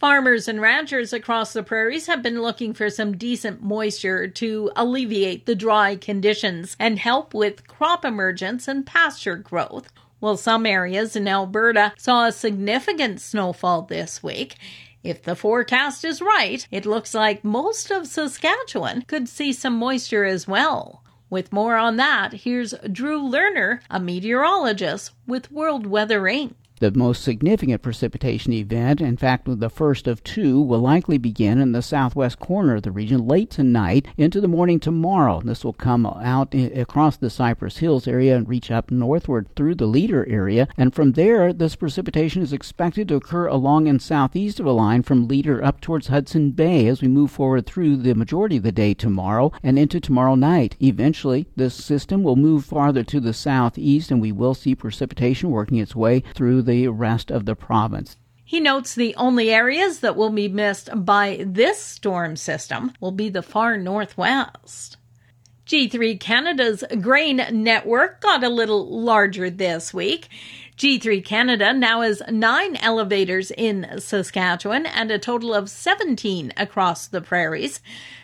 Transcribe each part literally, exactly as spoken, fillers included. Farmers and ranchers across the prairies have been looking for some decent moisture to alleviate the dry conditions and help with crop emergence and pasture growth. While some areas in Alberta saw a significant snowfall this week, if the forecast is right, it looks like most of Saskatchewan could see some moisture as well. With more on that, here's Drew Lerner, a meteorologist with World Weather Incorporated. The most significant precipitation event, in fact the first of two, will likely begin in the southwest corner of the region late tonight into the morning tomorrow. This will come out across the Cypress Hills area and reach up northward through the Leader area. And from there, this precipitation is expected to occur along and southeast of a line from Leader up towards Hudson Bay as we move forward through the majority of the day tomorrow and into tomorrow night. Eventually, this system will move farther to the southeast and we will see precipitation working its way through the the rest of the province. He notes the only areas that will be missed by this storm system will be the far northwest. G three Canada's grain network got a little larger this week. G three Canada now has nine elevators in Saskatchewan and a total of seventeen across the prairies,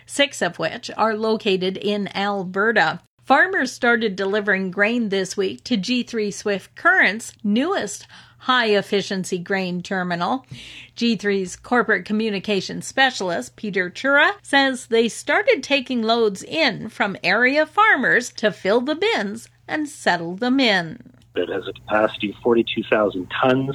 six of which are located in Alberta. Farmers started delivering grain this week to G three Swift Current's newest high-efficiency grain terminal. G three's corporate communications specialist, Peter Chura, says they started taking loads in from area farmers to fill the bins and settle them in. It has a capacity of forty-two thousand tons.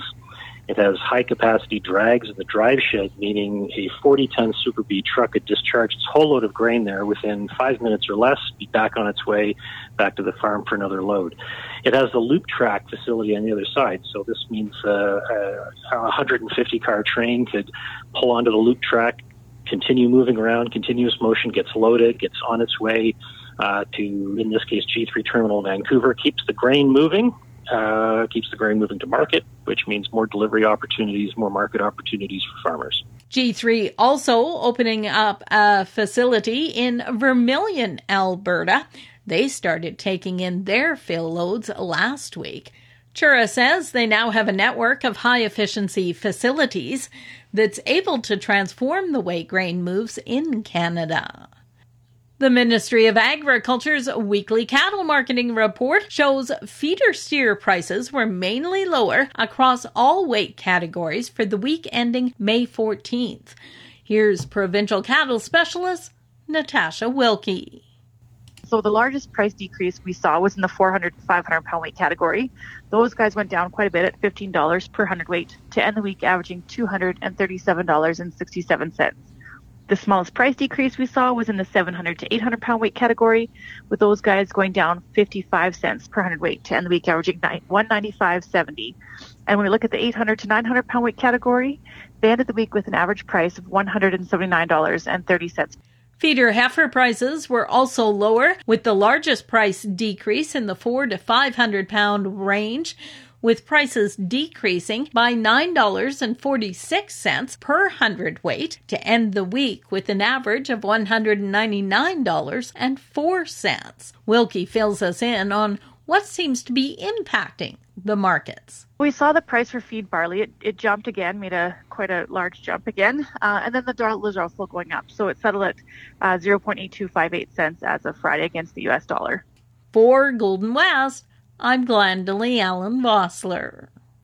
It has high-capacity drags in the drive shed, meaning a forty-ton Super B truck could discharge its whole load of grain there within five minutes or less, be back on its way back to the farm for another load. It has the loop track facility on the other side, so this means uh, a one hundred fifty car train could pull onto the loop track, continue moving around, continuous motion, gets loaded, gets on its way uh, to, in this case, G three Terminal Vancouver, keeps the grain moving. Uh, keeps the grain moving to market, which means more delivery opportunities, more market opportunities for farmers. G three also opening up a facility in Vermilion, Alberta. They started taking in their fill loads last week. Chura says they now have a network of high-efficiency facilities that's able to transform the way grain moves in Canada. The Ministry of Agriculture's weekly cattle marketing report shows feeder steer prices were mainly lower across all weight categories for the week ending May fourteenth. Here's provincial cattle specialist Natasha Wilkie. So the largest price decrease we saw was in the four hundred to five hundred pound weight category. Those guys went down quite a bit at fifteen dollars per hundredweight to end the week averaging two hundred thirty-seven dollars and sixty-seven cents. The smallest price decrease we saw was in the seven hundred to eight hundred pound weight category, with those guys going down fifty-five cents per hundredweight to end the week averaging one hundred ninety-five dollars and seventy cents. And when we look at the eight hundred to nine hundred pound weight category, they ended the week with an average price of one hundred seventy-nine dollars and thirty cents. Feeder heifer prices were also lower, with the largest price decrease in the four hundred to five hundred pound range, with prices decreasing by nine dollars and forty-six cents per hundredweight to end the week with an average of one hundred ninety-nine dollars and four cents. Wilkie fills us in on what seems to be impacting the markets. We saw the price for feed barley. It, it jumped again, made a quite a large jump again, uh, and then the dollar was also going up. So it settled at uh, zero point eight two five eight cents as of Friday against the U S dollar. For Golden West, I'm Glandilly Allen Bossler.